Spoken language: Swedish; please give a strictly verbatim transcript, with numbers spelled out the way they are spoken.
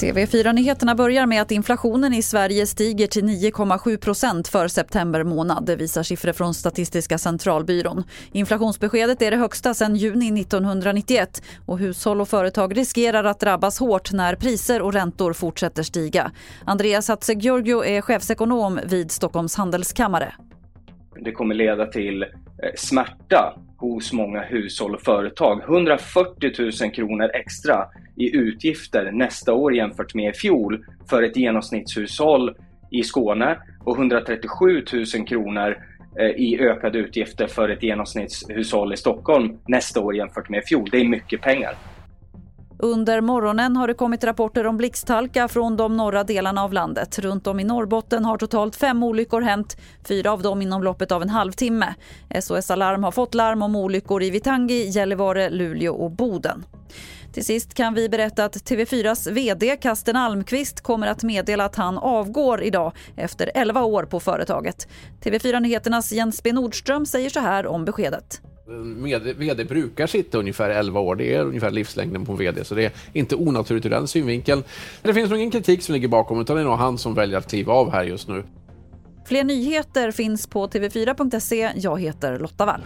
T V fyra-nyheterna börjar med att inflationen i Sverige stiger till nio komma sju procent för september månad. Det visar siffror från Statistiska centralbyrån. Inflationsbeskedet är det högsta sedan juni nittonhundranittioett och hushåll och företag riskerar att drabbas hårt när priser och räntor fortsätter stiga. Andreas Atse Georgio är chefsekonom vid Stockholms handelskammare. Det kommer leda till smärta hos många hushåll och företag. hundrafyrtio tusen kronor extra i utgifter nästa år jämfört med i fjol för ett genomsnittshushåll i Skåne och hundratrettiosju tusen kronor i ökade utgifter för ett genomsnittshushåll i Stockholm nästa år jämfört med i fjol. Det är mycket pengar. Under morgonen har det kommit rapporter om blixthalka från de norra delarna av landet. Runt om i Norrbotten har totalt fem olyckor hänt, fyra av dem inom loppet av en halvtimme. S O S Alarm har fått larm om olyckor i Vitangi, Gällivare, Luleå och Boden. Till sist kan vi berätta att T V fyras vd Kasten Almqvist kommer att meddela att han avgår idag efter elva år på företaget. T V fyra-nyheternas Jens B. Nordström säger så här om beskedet. Med, vd brukar sitta ungefär elva år. Det är ungefär livslängden på en vd, så det är inte onaturligt ur den synvinkeln. Det finns nog ingen kritik som ligger bakom, utan det är nog han som väljer att kliva av här just nu. Fler nyheter finns på t v fyra punkt se. Jag heter Lotta Wall.